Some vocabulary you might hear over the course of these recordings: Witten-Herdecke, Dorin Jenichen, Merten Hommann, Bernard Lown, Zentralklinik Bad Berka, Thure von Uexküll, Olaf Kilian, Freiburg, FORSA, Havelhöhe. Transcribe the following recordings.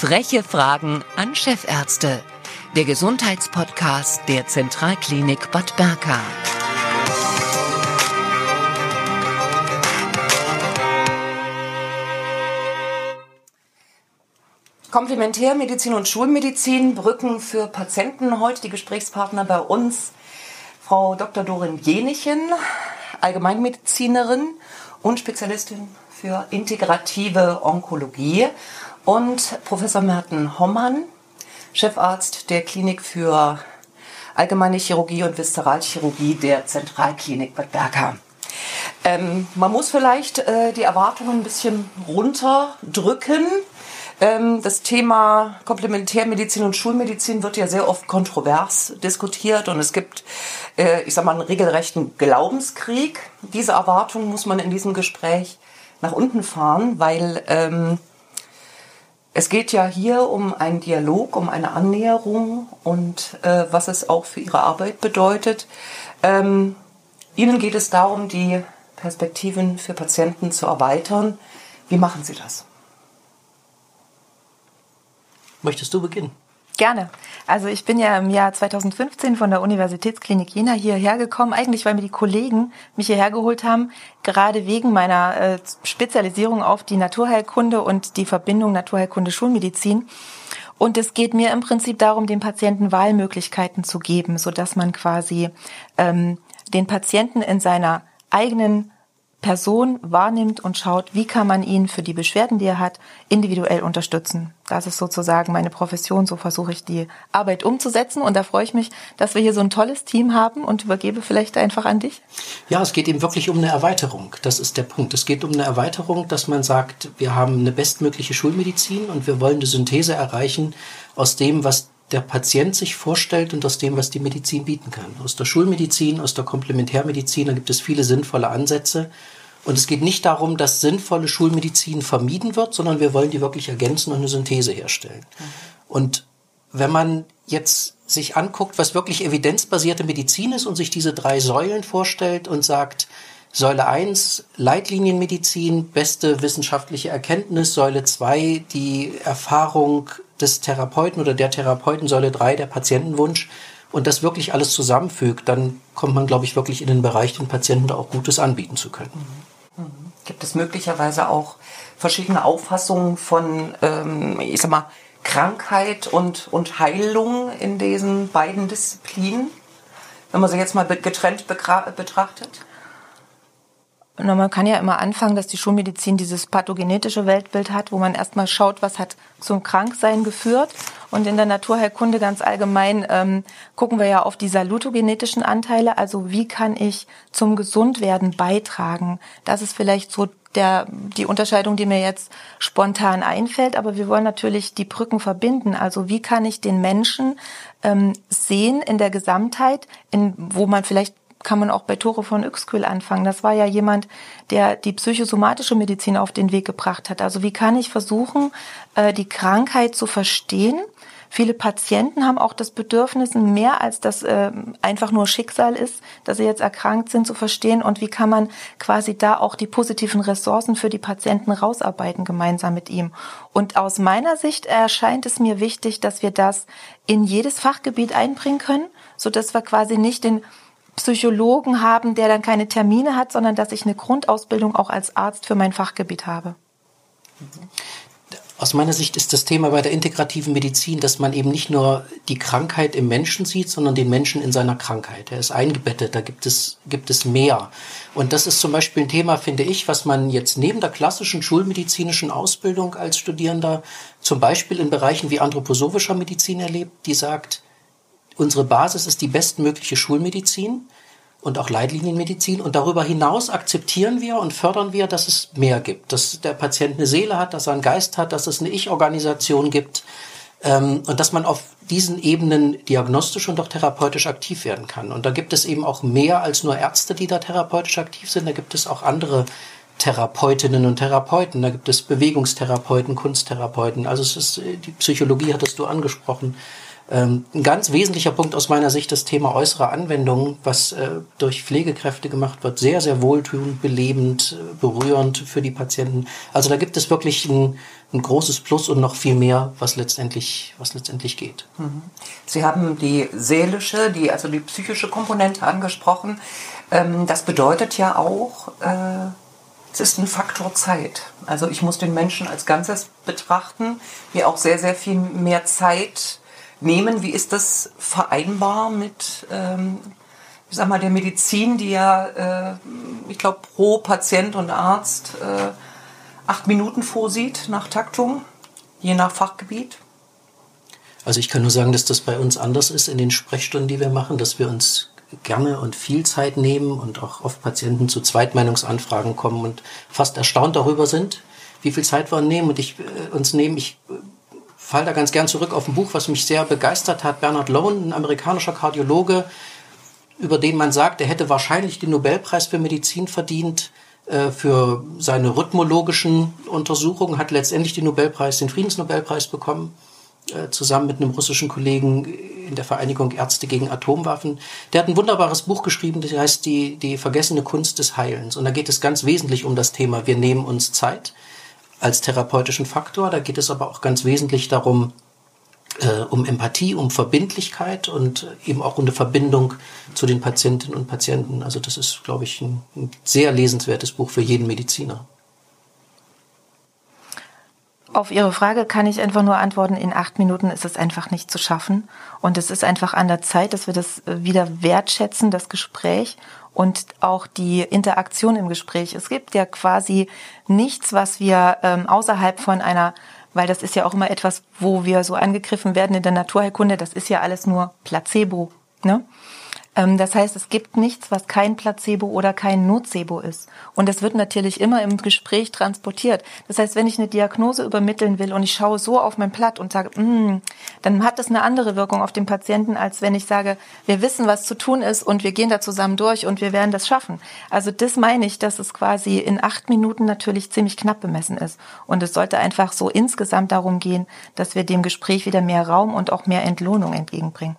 Freche Fragen an Chefärzte. Der Gesundheitspodcast der Zentralklinik Bad Berka. Komplementärmedizin und Schulmedizin, Brücken für Patienten. Heute die Gesprächspartner bei uns, Frau Dr. Dorin Jenichen, Allgemeinmedizinerin und Spezialistin für integrative Onkologie, und Professor Merten Hommann, Chefarzt der Klinik für Allgemeine Chirurgie und Viszeralchirurgie der Zentralklinik Bad Berka. Man muss vielleicht die Erwartungen ein bisschen runterdrücken. Das Thema Komplementärmedizin und Schulmedizin wird ja sehr oft kontrovers diskutiert und es gibt, ich sag mal, einen regelrechten Glaubenskrieg. Diese Erwartungen muss man in diesem Gespräch nach unten fahren, weil es geht ja hier um einen Dialog, um eine Annäherung und was es auch für Ihre Arbeit bedeutet. Ihnen geht es darum, die Perspektiven für Patienten zu erweitern. Wie machen Sie das? Möchtest du beginnen? Gerne. Also ich bin ja im Jahr 2015 von der Universitätsklinik Jena hierher gekommen, eigentlich weil mir die Kollegen mich hierher geholt haben, gerade wegen meiner Spezialisierung auf die Naturheilkunde und die Verbindung Naturheilkunde-Schulmedizin. Und es geht mir im Prinzip darum, den Patienten Wahlmöglichkeiten zu geben, sodass man quasi den Patienten in seiner eigenen Person wahrnimmt und schaut, wie kann man ihn für die Beschwerden, die er hat, individuell unterstützen. Das ist sozusagen meine Profession, so versuche ich die Arbeit umzusetzen, und da freue ich mich, dass wir hier so ein tolles Team haben, und übergebe vielleicht einfach an dich. Ja, es geht eben wirklich um eine Erweiterung, das ist der Punkt. Es geht um eine Erweiterung, dass man sagt, wir haben eine bestmögliche Schulmedizin und wir wollen eine Synthese erreichen aus dem, was der Patient sich vorstellt und aus dem, was die Medizin bieten kann. Aus der Schulmedizin, aus der Komplementärmedizin, da gibt es viele sinnvolle Ansätze. Und es geht nicht darum, dass sinnvolle Schulmedizin vermieden wird, sondern wir wollen die wirklich ergänzen und eine Synthese herstellen. Und wenn man jetzt sich anguckt, was wirklich evidenzbasierte Medizin ist und sich diese drei Säulen vorstellt und sagt, Säule 1, Leitlinienmedizin, beste wissenschaftliche Erkenntnis, Säule 2, die Erfahrung des Therapeuten oder der Therapeuten, Säule 3, der Patientenwunsch, und das wirklich alles zusammenfügt, dann kommt man, glaube ich, wirklich in den Bereich, den Patienten da auch Gutes anbieten zu können. Gibt es möglicherweise auch verschiedene Auffassungen von, ich sag mal, Krankheit und Heilung in diesen beiden Disziplinen, wenn man sie jetzt mal getrennt betrachtet? Man kann ja immer anfangen, dass die Schulmedizin dieses pathogenetische Weltbild hat, wo man erstmal schaut, was hat zum Kranksein geführt. Und in der Naturheilkunde ganz allgemein gucken wir ja auf die salutogenetischen Anteile. Also wie kann ich zum Gesundwerden beitragen? Das ist vielleicht so die Unterscheidung, die mir jetzt spontan einfällt. Aber wir wollen natürlich die Brücken verbinden. Also wie kann ich den Menschen sehen in der Gesamtheit, wo man vielleicht, kann man auch bei Thure von Uexküll anfangen. Das war ja jemand, der die psychosomatische Medizin auf den Weg gebracht hat. Also wie kann ich versuchen, die Krankheit zu verstehen? Viele Patienten haben auch das Bedürfnis, mehr als das einfach nur Schicksal ist, dass sie jetzt erkrankt sind, zu verstehen. Und wie kann man quasi da auch die positiven Ressourcen für die Patienten rausarbeiten, gemeinsam mit ihm? Und aus meiner Sicht erscheint es mir wichtig, dass wir das in jedes Fachgebiet einbringen können, sodass wir quasi nicht den Psychologen haben, der dann keine Termine hat, sondern dass ich eine Grundausbildung auch als Arzt für mein Fachgebiet habe. Aus meiner Sicht ist das Thema bei der integrativen Medizin, dass man eben nicht nur die Krankheit im Menschen sieht, sondern den Menschen in seiner Krankheit. Er ist eingebettet, da gibt es mehr. Und das ist zum Beispiel ein Thema, finde ich, was man jetzt neben der klassischen schulmedizinischen Ausbildung als Studierender zum Beispiel in Bereichen wie anthroposophischer Medizin erlebt, die sagt, unsere Basis ist die bestmögliche Schulmedizin und auch Leitlinienmedizin, und darüber hinaus akzeptieren wir und fördern wir, dass es mehr gibt, dass der Patient eine Seele hat, dass er einen Geist hat, dass es eine Ich-Organisation gibt, und dass man auf diesen Ebenen diagnostisch und auch therapeutisch aktiv werden kann. Und da gibt es eben auch mehr als nur Ärzte, die da therapeutisch aktiv sind, da gibt es auch andere Therapeutinnen und Therapeuten, da gibt es Bewegungstherapeuten, Kunsttherapeuten, also es ist, die Psychologie hattest du angesprochen. Ein ganz wesentlicher Punkt aus meiner Sicht, das Thema äußere Anwendungen, was durch Pflegekräfte gemacht wird, sehr, sehr wohltuend, belebend, berührend für die Patienten. Also da gibt es wirklich ein großes Plus und noch viel mehr, was letztendlich geht. Sie haben die seelische, die psychische Komponente angesprochen. Das bedeutet ja auch, es ist ein Faktor Zeit. Also ich muss den Menschen als Ganzes betrachten, mir auch sehr, sehr viel mehr Zeit nehmen. Wie ist das vereinbar mit ich sag mal, der Medizin, die ja, ich glaube, pro Patient und Arzt 8 Minuten vorsieht nach Taktung, je nach Fachgebiet? Also ich kann nur sagen, dass das bei uns anders ist in den Sprechstunden, die wir machen, dass wir uns gerne und viel Zeit nehmen und auch oft Patienten zu Zweitmeinungsanfragen kommen und fast erstaunt darüber sind, wie viel Zeit wir nehmen. Und Ich fall da ganz gern zurück auf ein Buch, was mich sehr begeistert hat. Bernard Lown, ein amerikanischer Kardiologe, über den man sagt, er hätte wahrscheinlich den Nobelpreis für Medizin verdient für seine rhythmologischen Untersuchungen, hat letztendlich den Friedensnobelpreis bekommen, zusammen mit einem russischen Kollegen in der Vereinigung Ärzte gegen Atomwaffen. Der hat ein wunderbares Buch geschrieben, das heißt die vergessene Kunst des Heilens. Und da geht es ganz wesentlich um das Thema, wir nehmen uns Zeit als therapeutischen Faktor. Da geht es aber auch ganz wesentlich darum, um Empathie, um Verbindlichkeit und eben auch um eine Verbindung zu den Patientinnen und Patienten. Also das ist, glaube ich, ein sehr lesenswertes Buch für jeden Mediziner. Auf Ihre Frage kann ich einfach nur antworten, in 8 Minuten ist es einfach nicht zu schaffen. Und es ist einfach an der Zeit, dass wir das wieder wertschätzen, das Gespräch und auch die Interaktion im Gespräch. Es gibt ja quasi nichts, was wir außerhalb von einer, weil das ist ja auch immer etwas, wo wir so angegriffen werden in der Naturheilkunde, das ist ja alles nur Placebo, ne? Das heißt, es gibt nichts, was kein Placebo oder kein Nocebo ist. Und das wird natürlich immer im Gespräch transportiert. Das heißt, wenn ich eine Diagnose übermitteln will und ich schaue so auf mein Blatt und sage, dann hat das eine andere Wirkung auf den Patienten, als wenn ich sage, wir wissen, was zu tun ist und wir gehen da zusammen durch und wir werden das schaffen. Also das meine ich, dass es quasi in 8 Minuten natürlich ziemlich knapp bemessen ist. Und es sollte einfach so insgesamt darum gehen, dass wir dem Gespräch wieder mehr Raum und auch mehr Entlohnung entgegenbringen.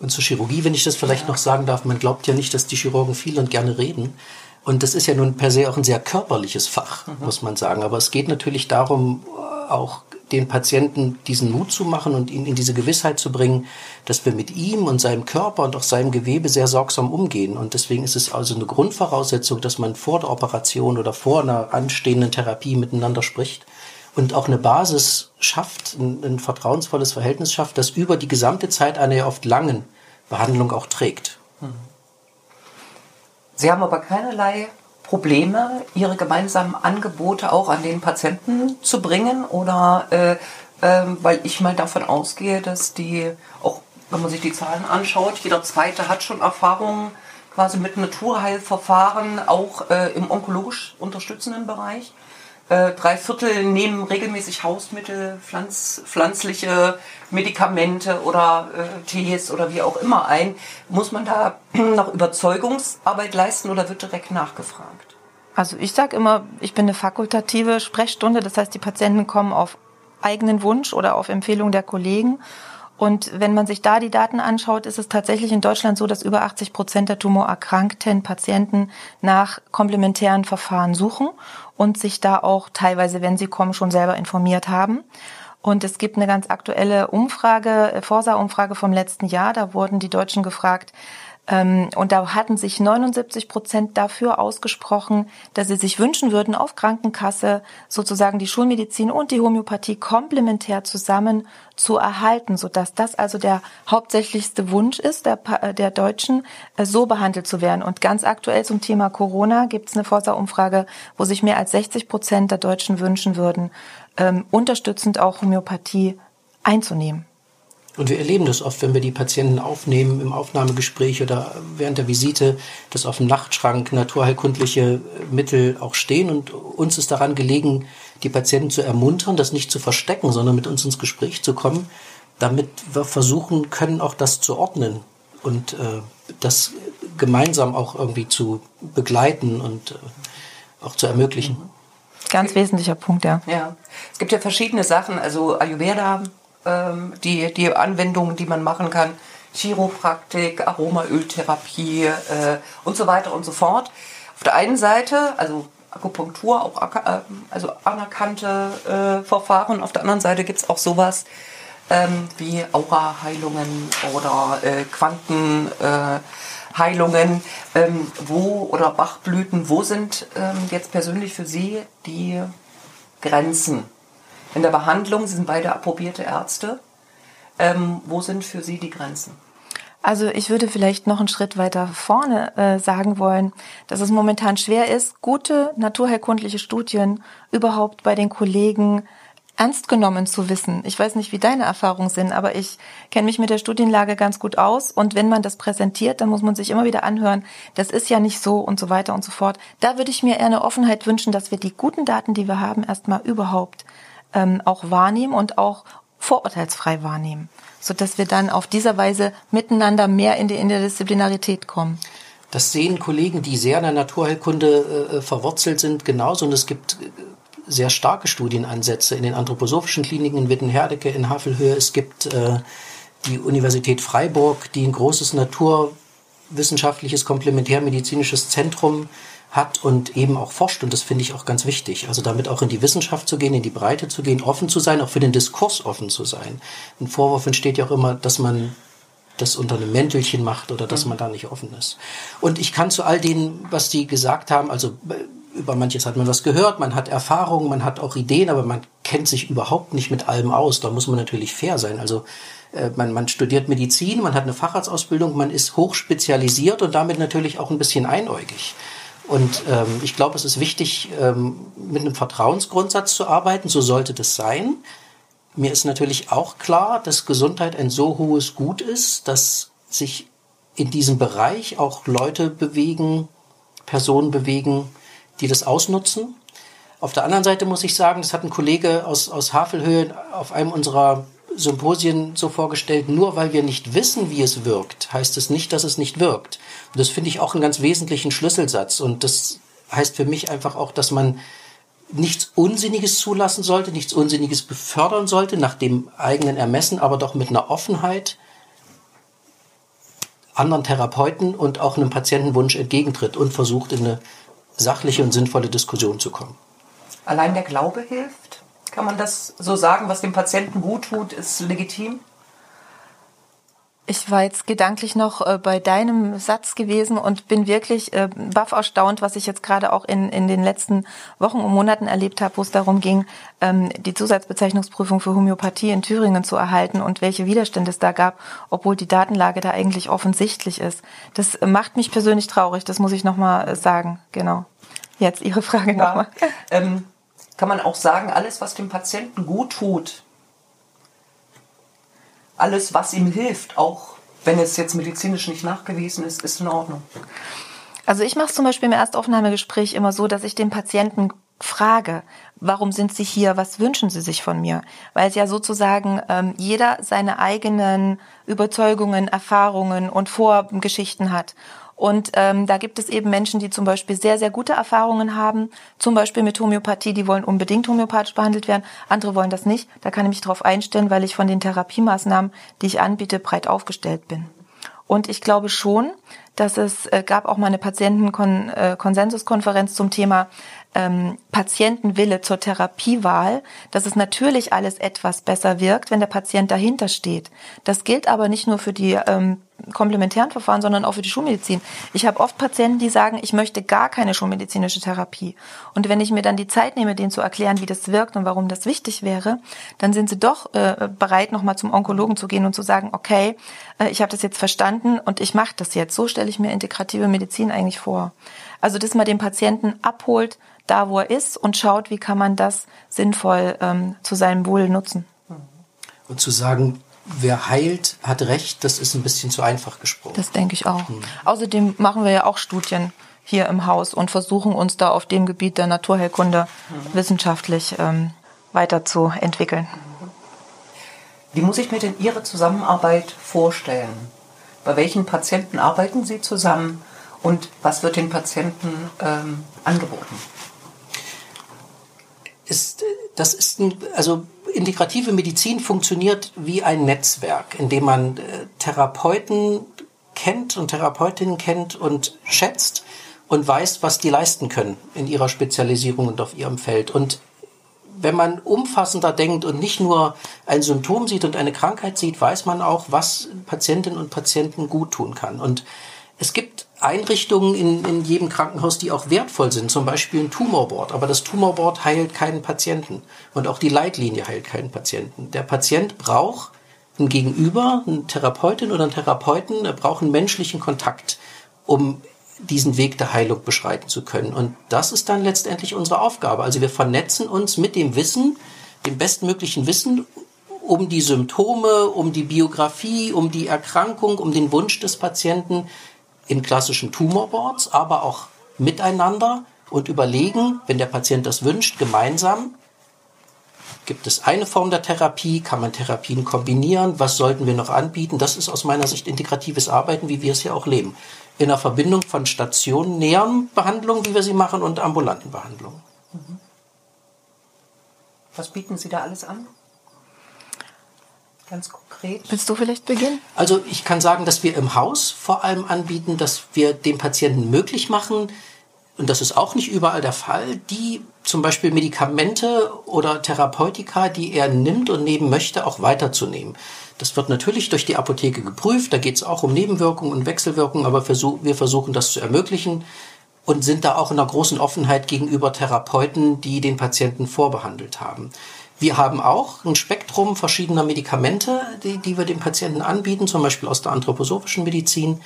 Und zur Chirurgie, wenn ich das vielleicht noch sagen darf, man glaubt ja nicht, dass die Chirurgen viel und gerne reden. Und das ist ja nun per se auch ein sehr körperliches Fach, muss man sagen. Aber es geht natürlich darum, auch den Patienten diesen Mut zu machen und ihn in diese Gewissheit zu bringen, dass wir mit ihm und seinem Körper und auch seinem Gewebe sehr sorgsam umgehen. Und deswegen ist es also eine Grundvoraussetzung, dass man vor der Operation oder vor einer anstehenden Therapie miteinander spricht. Und auch eine Basis schafft, ein vertrauensvolles Verhältnis schafft, das über die gesamte Zeit einer ja oft langen Behandlung auch trägt. Sie haben aber keinerlei Probleme, Ihre gemeinsamen Angebote auch an den Patienten zu bringen? Oder weil ich mal davon ausgehe, dass die, auch wenn man sich die Zahlen anschaut, jeder Zweite hat schon Erfahrungen quasi mit Naturheilverfahren, auch im onkologisch unterstützenden Bereich. 3/4 nehmen regelmäßig Hausmittel, pflanzliche Medikamente oder Tees oder wie auch immer ein. Muss man da noch Überzeugungsarbeit leisten oder wird direkt nachgefragt? Also ich sage immer, ich bin eine fakultative Sprechstunde. Das heißt, die Patienten kommen auf eigenen Wunsch oder auf Empfehlung der Kollegen. Und wenn man sich da die Daten anschaut, ist es tatsächlich in Deutschland so, dass über 80% der tumorerkrankten Patienten nach komplementären Verfahren suchen und sich da auch teilweise, wenn sie kommen, schon selber informiert haben. Und es gibt eine ganz aktuelle Umfrage, FORSA-Umfrage vom letzten Jahr, da wurden die Deutschen gefragt, und da hatten sich 79% dafür ausgesprochen, dass sie sich wünschen würden, auf Krankenkasse sozusagen die Schulmedizin und die Homöopathie komplementär zusammen zu erhalten, sodass das also der hauptsächlichste Wunsch ist, der Deutschen, so behandelt zu werden. Und ganz aktuell zum Thema Corona gibt es eine Forsa-Umfrage, wo sich mehr als 60% der Deutschen wünschen würden, unterstützend auch Homöopathie einzunehmen. Und wir erleben das oft, wenn wir die Patienten aufnehmen im Aufnahmegespräch oder während der Visite, dass auf dem Nachtschrank naturheilkundliche Mittel auch stehen. Und uns ist daran gelegen, die Patienten zu ermuntern, das nicht zu verstecken, sondern mit uns ins Gespräch zu kommen, damit wir versuchen können, auch das zu ordnen und das gemeinsam auch irgendwie zu begleiten und auch zu ermöglichen. Ganz wesentlicher Punkt, ja. Es gibt ja verschiedene Sachen, also Ayurveda, die Anwendungen, die man machen kann, Chiropraktik, Aromaöltherapie und so weiter und so fort. Auf der einen Seite, also Akupunktur, auch also anerkannte Verfahren, auf der anderen Seite gibt es auch sowas wie Aura-Heilungen oder Quantenheilungen, oder Bachblüten, wo sind jetzt persönlich für Sie die Grenzen? In der Behandlung, Sie sind beide approbierte Ärzte, wo sind für Sie die Grenzen? Also ich würde vielleicht noch einen Schritt weiter vorne sagen wollen, dass es momentan schwer ist, gute naturheilkundliche Studien überhaupt bei den Kollegen ernst genommen zu wissen. Ich weiß nicht, wie deine Erfahrungen sind, aber ich kenne mich mit der Studienlage ganz gut aus. Und wenn man das präsentiert, dann muss man sich immer wieder anhören, das ist ja nicht so und so weiter und so fort. Da würde ich mir eher eine Offenheit wünschen, dass wir die guten Daten, die wir haben, erstmal überhaupt auch wahrnehmen und auch vorurteilsfrei wahrnehmen, sodass wir dann auf dieser Weise miteinander mehr in die Interdisziplinarität kommen. Das sehen Kollegen, die sehr in der Naturheilkunde verwurzelt sind, genauso. Und es gibt sehr starke Studienansätze in den anthroposophischen Kliniken in Witten-Herdecke, in Havelhöhe. Es gibt die Universität Freiburg, die ein großes naturwissenschaftliches, komplementärmedizinisches Zentrum hat und eben auch forscht, und das finde ich auch ganz wichtig. Also damit auch in die Wissenschaft zu gehen, in die Breite zu gehen, offen zu sein, auch für den Diskurs offen zu sein. Ein Vorwurf entsteht ja auch immer, dass man das unter einem Mäntelchen macht oder dass man da nicht offen ist. Und ich kann zu all denen, was die gesagt haben, also über manches hat man was gehört, man hat Erfahrungen, man hat auch Ideen, aber man kennt sich überhaupt nicht mit allem aus. Da muss man natürlich fair sein. Also man studiert Medizin, man hat eine Facharztausbildung, man ist hochspezialisiert und damit natürlich auch ein bisschen einäugig. Und ich glaube, es ist wichtig, mit einem Vertrauensgrundsatz zu arbeiten. So sollte das sein. Mir ist natürlich auch klar, dass Gesundheit ein so hohes Gut ist, dass sich in diesem Bereich auch Leute bewegen, Personen bewegen, die das ausnutzen. Auf der anderen Seite muss ich sagen, das hat ein Kollege aus Havelhöhe auf einem unserer Symposien so vorgestellt, nur weil wir nicht wissen, wie es wirkt, heißt es nicht, dass es nicht wirkt. Und das finde ich auch einen ganz wesentlichen Schlüsselsatz. Und das heißt für mich einfach auch, dass man nichts Unsinniges zulassen sollte, nichts Unsinniges befördern sollte, nach dem eigenen Ermessen, aber doch mit einer Offenheit anderen Therapeuten und auch einem Patientenwunsch entgegentritt und versucht, in eine sachliche und sinnvolle Diskussion zu kommen. Allein der Glaube hilft? Kann man das so sagen, was dem Patienten gut tut, ist legitim? Ich war jetzt gedanklich noch bei deinem Satz gewesen und bin wirklich baff erstaunt, was ich jetzt gerade auch in den letzten Wochen und Monaten erlebt habe, wo es darum ging, die Zusatzbezeichnungsprüfung für Homöopathie in Thüringen zu erhalten und welche Widerstände es da gab, obwohl die Datenlage da eigentlich offensichtlich ist. Das macht mich persönlich traurig, das muss ich nochmal sagen. Genau. Jetzt Ihre Frage nochmal. Kann man auch sagen, alles, was dem Patienten gut tut, alles, was ihm hilft, auch wenn es jetzt medizinisch nicht nachgewiesen ist, ist in Ordnung? Also ich mache es zum Beispiel im Erstaufnahmegespräch immer so, dass ich den Patienten frage, warum sind Sie hier, was wünschen Sie sich von mir? Weil es ja sozusagen jeder seine eigenen Überzeugungen, Erfahrungen und Vorgeschichten hat. Und da gibt es eben Menschen, die zum Beispiel sehr, sehr gute Erfahrungen haben, zum Beispiel mit Homöopathie, die wollen unbedingt homöopathisch behandelt werden, andere wollen das nicht. Da kann ich mich drauf einstellen, weil ich von den Therapiemaßnahmen, die ich anbiete, breit aufgestellt bin. Und ich glaube schon, dass es gab auch mal eine Patientenkonsensuskonferenz zum Thema Patientenwille zur Therapiewahl, dass es natürlich alles etwas besser wirkt, wenn der Patient dahinter steht. Das gilt aber nicht nur für die komplementären Verfahren, sondern auch für die Schulmedizin. Ich habe oft Patienten, die sagen, ich möchte gar keine schulmedizinische Therapie. Und wenn ich mir dann die Zeit nehme, denen zu erklären, wie das wirkt und warum das wichtig wäre, dann sind sie doch bereit, nochmal zum Onkologen zu gehen und zu sagen, okay, ich habe das jetzt verstanden und ich mache das jetzt. So stelle ich mir integrative Medizin eigentlich vor. Also, dass man den Patienten abholt, da wo er ist, und schaut, wie kann man das sinnvoll zu seinem Wohl nutzen. Und zu sagen, wer heilt, hat Recht, das ist ein bisschen zu einfach gesprochen. Das denke ich auch. Außerdem machen wir ja auch Studien hier im Haus und versuchen uns da auf dem Gebiet der Naturheilkunde wissenschaftlich weiterzuentwickeln. Wie muss ich mir denn Ihre Zusammenarbeit vorstellen? Bei welchen Patienten arbeiten Sie zusammen und was wird den Patienten angeboten? Das ist ein, also integrative Medizin funktioniert wie ein Netzwerk, in dem man Therapeuten kennt und Therapeutinnen kennt und schätzt und weiß, was die leisten können in ihrer Spezialisierung und auf ihrem Feld. Und wenn man umfassender denkt und nicht nur ein Symptom sieht und eine Krankheit sieht, weiß man auch, was Patientinnen und Patienten gut tun kann. Und es gibt Einrichtungen in jedem Krankenhaus, die auch wertvoll sind, zum Beispiel ein Tumorboard. Aber das Tumorboard heilt keinen Patienten und auch die Leitlinie heilt keinen Patienten. Der Patient braucht ein Gegenüber, eine Therapeutin oder einen Therapeuten, er braucht einen menschlichen Kontakt, um diesen Weg der Heilung beschreiten zu können. Und das ist dann letztendlich unsere Aufgabe. Also wir vernetzen uns mit dem Wissen, dem bestmöglichen Wissen, um die Symptome, um die Biografie, um die Erkrankung, um den Wunsch des Patienten in klassischen Tumorboards, aber auch miteinander und überlegen, wenn der Patient das wünscht, gemeinsam, gibt es eine Form der Therapie, kann man Therapien kombinieren, was sollten wir noch anbieten? Das ist aus meiner Sicht integratives Arbeiten, wie wir es ja auch leben. In der Verbindung von stationären Behandlungen, wie wir sie machen, und ambulanten Behandlungen. Was bieten Sie da alles an? Ganz konkret. Willst du vielleicht beginnen? Also ich kann sagen, dass wir im Haus vor allem anbieten, dass wir dem Patienten möglich machen, und das ist auch nicht überall der Fall, die zum Beispiel Medikamente oder Therapeutika, die er nimmt und nehmen möchte, auch weiterzunehmen. Das wird natürlich durch die Apotheke geprüft, da geht es auch um Nebenwirkungen und Wechselwirkungen, aber wir versuchen das zu ermöglichen und sind da auch in einer großen Offenheit gegenüber Therapeuten, die den Patienten vorbehandelt haben. Wir haben auch ein Spektrum verschiedener Medikamente, die wir dem Patienten anbieten, zum Beispiel aus der anthroposophischen Medizin,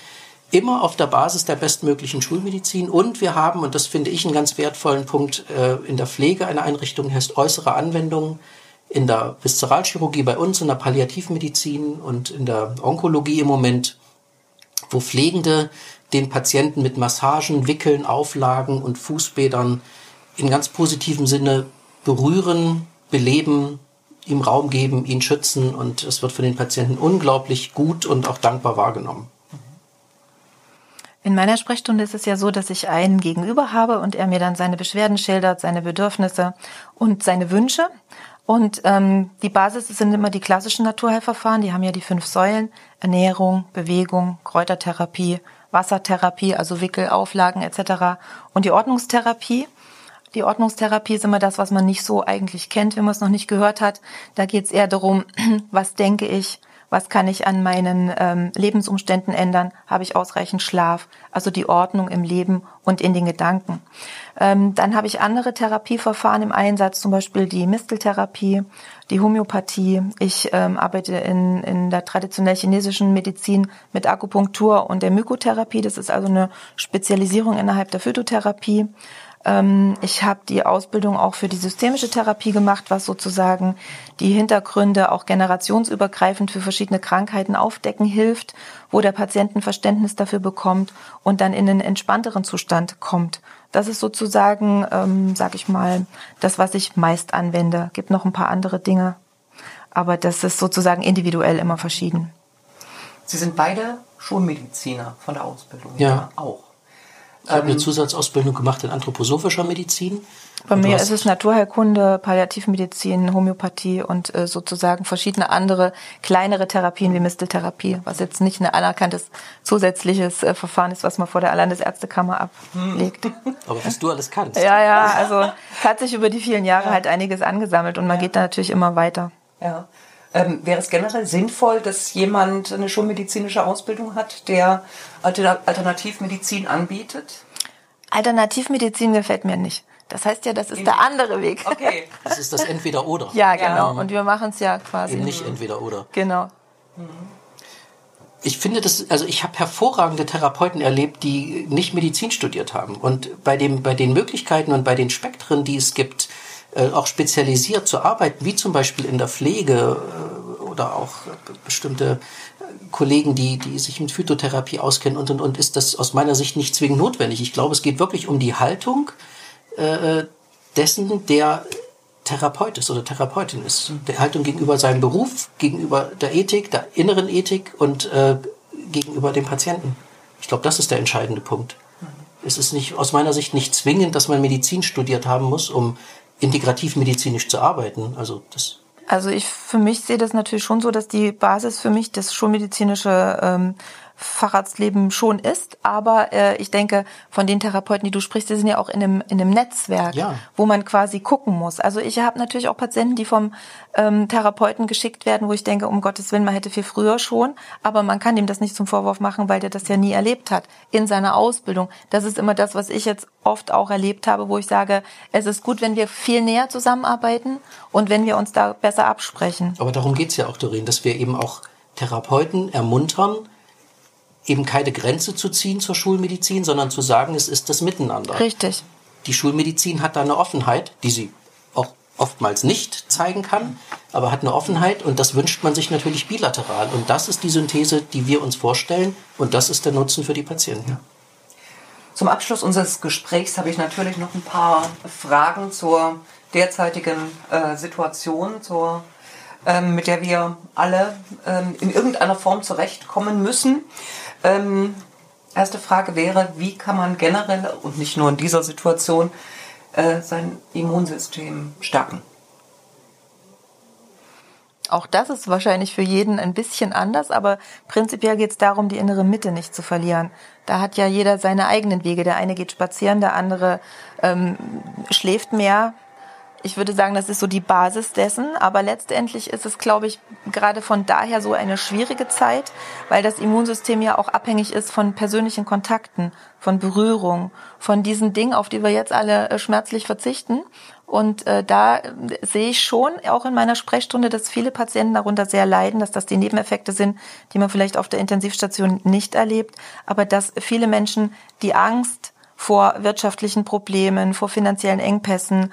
immer auf der Basis der bestmöglichen Schulmedizin. Und wir haben, und das finde ich einen ganz wertvollen Punkt, in der Pflege einer Einrichtung heißt äußere Anwendungen, in der Viszeralchirurgie bei uns, in der Palliativmedizin und in der Onkologie im Moment, wo Pflegende den Patienten mit Massagen, Wickeln, Auflagen und Fußbädern in ganz positivem Sinne berühren, beleben, ihm Raum geben, ihn schützen, und es wird von den Patienten unglaublich gut und auch dankbar wahrgenommen. In meiner Sprechstunde ist es ja so, dass ich einen Gegenüber habe und er mir dann seine Beschwerden schildert, seine Bedürfnisse und seine Wünsche. Und die Basis sind immer die klassischen Naturheilverfahren, die haben ja die 5 Säulen: Ernährung, Bewegung, Kräutertherapie, Wassertherapie, also Wickelauflagen etc. und die Ordnungstherapie. Die Ordnungstherapie ist immer das, was man nicht so eigentlich kennt, wenn man es noch nicht gehört hat. Da geht es eher darum, was denke ich, was kann ich an meinen Lebensumständen ändern, habe ich ausreichend Schlaf, also die Ordnung im Leben und in den Gedanken. Dann habe ich andere Therapieverfahren im Einsatz, zum Beispiel die Misteltherapie, die Homöopathie. Ich arbeite in der traditionell chinesischen Medizin mit Akupunktur und der Mykotherapie. Das ist also eine Spezialisierung innerhalb der Phytotherapie. Ich habe die Ausbildung auch für die systemische Therapie gemacht, was sozusagen die Hintergründe auch generationsübergreifend für verschiedene Krankheiten aufdecken hilft, wo der Patient ein Verständnis dafür bekommt und dann in einen entspannteren Zustand kommt. Das ist sozusagen, sag ich mal, das, was ich meist anwende. Gibt noch ein paar andere Dinge, aber das ist sozusagen individuell immer verschieden. Sie sind beide Schulmediziner von der Ausbildung, ja, auch. Ich habe eine Zusatzausbildung gemacht in anthroposophischer Medizin. Bei mir ist es Naturheilkunde, Palliativmedizin, Homöopathie und sozusagen verschiedene andere kleinere Therapien wie Misteltherapie, was jetzt nicht ein anerkanntes zusätzliches Verfahren ist, was man vor der Landesärztekammer ablegt. Aber was du alles kannst. Ja, also es hat sich über die vielen Jahre halt einiges angesammelt und man geht da natürlich immer weiter. Ja. Wäre es generell sinnvoll, dass jemand eine schulmedizinische Ausbildung hat, der Alternativmedizin anbietet? Alternativmedizin gefällt mir nicht. Das heißt ja, das ist der andere Weg. Okay. Das ist das Entweder-Oder. Ja, genau. Und wir machen es ja quasi. Eben nicht Entweder-Oder. Genau. Ich finde das, also ich habe hervorragende Therapeuten erlebt, die nicht Medizin studiert haben. Und bei den Möglichkeiten und bei den Spektren, die es gibt, auch spezialisiert zu arbeiten, wie zum Beispiel in der Pflege oder auch bestimmte Kollegen, die sich mit Phytotherapie auskennen und, ist das aus meiner Sicht nicht zwingend notwendig. Ich glaube, es geht wirklich um die Haltung dessen, der Therapeut ist oder Therapeutin ist. Die Haltung gegenüber seinem Beruf, gegenüber der Ethik, der inneren Ethik und gegenüber dem Patienten. Ich glaube, das ist der entscheidende Punkt. Es ist nicht, aus meiner Sicht nicht zwingend, dass man Medizin studiert haben muss, um integrativ medizinisch zu arbeiten. Also das Also ich für mich sehe das natürlich schon so, dass die Basis für mich das schulmedizinische Facharztleben schon ist, aber ich denke, von den Therapeuten, die du sprichst, die sind ja auch in einem Netzwerk, ja, wo man quasi gucken muss. Also ich habe natürlich auch Patienten, die vom Therapeuten geschickt werden, wo ich denke, um Gottes Willen, man hätte viel früher schon, aber man kann dem das nicht zum Vorwurf machen, weil der das ja nie erlebt hat in seiner Ausbildung. Das ist immer das, was ich jetzt oft auch erlebt habe, wo ich sage, es ist gut, wenn wir viel näher zusammenarbeiten und wenn wir uns da besser absprechen. Aber darum geht's ja auch, Dorin, dass wir eben auch Therapeuten ermuntern, eben keine Grenze zu ziehen zur Schulmedizin, sondern zu sagen, es ist das Miteinander. Richtig. Die Schulmedizin hat da eine Offenheit, die sie auch oftmals nicht zeigen kann, aber hat eine Offenheit und das wünscht man sich natürlich bilateral. Und das ist die Synthese, die wir uns vorstellen und das ist der Nutzen für die Patienten. Zum Abschluss unseres Gesprächs habe ich natürlich noch ein paar Fragen zur derzeitigen Situation, mit der wir alle in irgendeiner Form zurechtkommen müssen. Erste Frage wäre, wie kann man generell und nicht nur in dieser Situation sein Immunsystem stärken? Auch das ist wahrscheinlich für jeden ein bisschen anders, aber prinzipiell geht es darum, die innere Mitte nicht zu verlieren. Da hat ja jeder seine eigenen Wege. Der eine geht spazieren, der andere schläft mehr. Ich würde sagen, das ist so die Basis dessen, aber letztendlich ist es, glaube ich, gerade von daher so eine schwierige Zeit, weil das Immunsystem ja auch abhängig ist von persönlichen Kontakten, von Berührung, von diesen Dingen, auf die wir jetzt alle schmerzlich verzichten. Und da sehe ich schon auch in meiner Sprechstunde, dass viele Patienten darunter sehr leiden, dass das die Nebeneffekte sind, die man vielleicht auf der Intensivstation nicht erlebt, aber dass viele Menschen die Angst vor wirtschaftlichen Problemen, vor finanziellen Engpässen,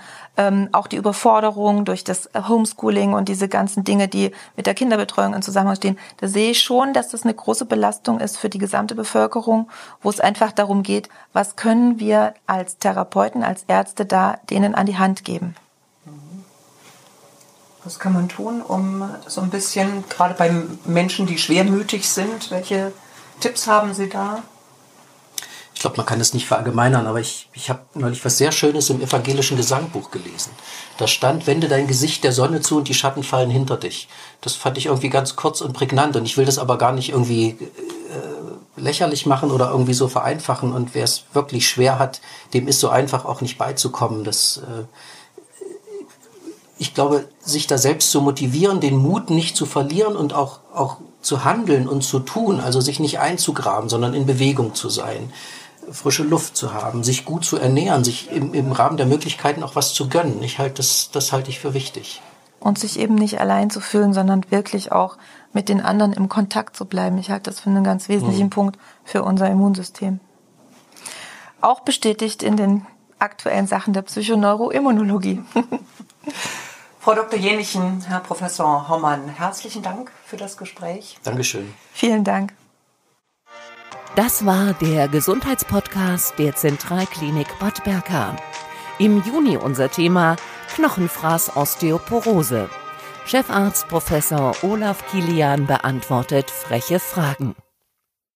auch die Überforderung durch das Homeschooling und diese ganzen Dinge, die mit der Kinderbetreuung in Zusammenhang stehen, da sehe ich schon, dass das eine große Belastung ist für die gesamte Bevölkerung, wo es einfach darum geht, was können wir als Therapeuten, als Ärzte da denen an die Hand geben. Was kann man tun, um so ein bisschen, gerade bei Menschen, die schwermütig sind, welche Tipps haben Sie da? Ich glaube, man kann es nicht verallgemeinern, aber ich habe neulich was sehr Schönes im evangelischen Gesangbuch gelesen. Da stand, wende dein Gesicht der Sonne zu und die Schatten fallen hinter dich. Das fand ich irgendwie ganz kurz und prägnant und ich will das aber gar nicht irgendwie lächerlich machen oder irgendwie so vereinfachen. Und wer es wirklich schwer hat, dem ist so einfach auch nicht beizukommen. Ich glaube, sich da selbst zu motivieren, den Mut nicht zu verlieren und auch zu handeln und zu tun, also sich nicht einzugraben, sondern in Bewegung zu sein, frische Luft zu haben, sich gut zu ernähren, sich im Rahmen der Möglichkeiten auch was zu gönnen. Das halte ich für wichtig. Und sich eben nicht allein zu fühlen, sondern wirklich auch mit den anderen im Kontakt zu bleiben. Ich halte das für einen ganz wesentlichen Punkt für unser Immunsystem. Auch bestätigt in den aktuellen Sachen der Psychoneuroimmunologie. Frau Dr. Jenichen, Herr Professor Hommann, herzlichen Dank für das Gespräch. Dankeschön. Vielen Dank. Das war der Gesundheitspodcast der Zentralklinik Bad Berka. Im Juni unser Thema Knochenfraß-Osteoporose. Chefarzt Professor Olaf Kilian beantwortet freche Fragen.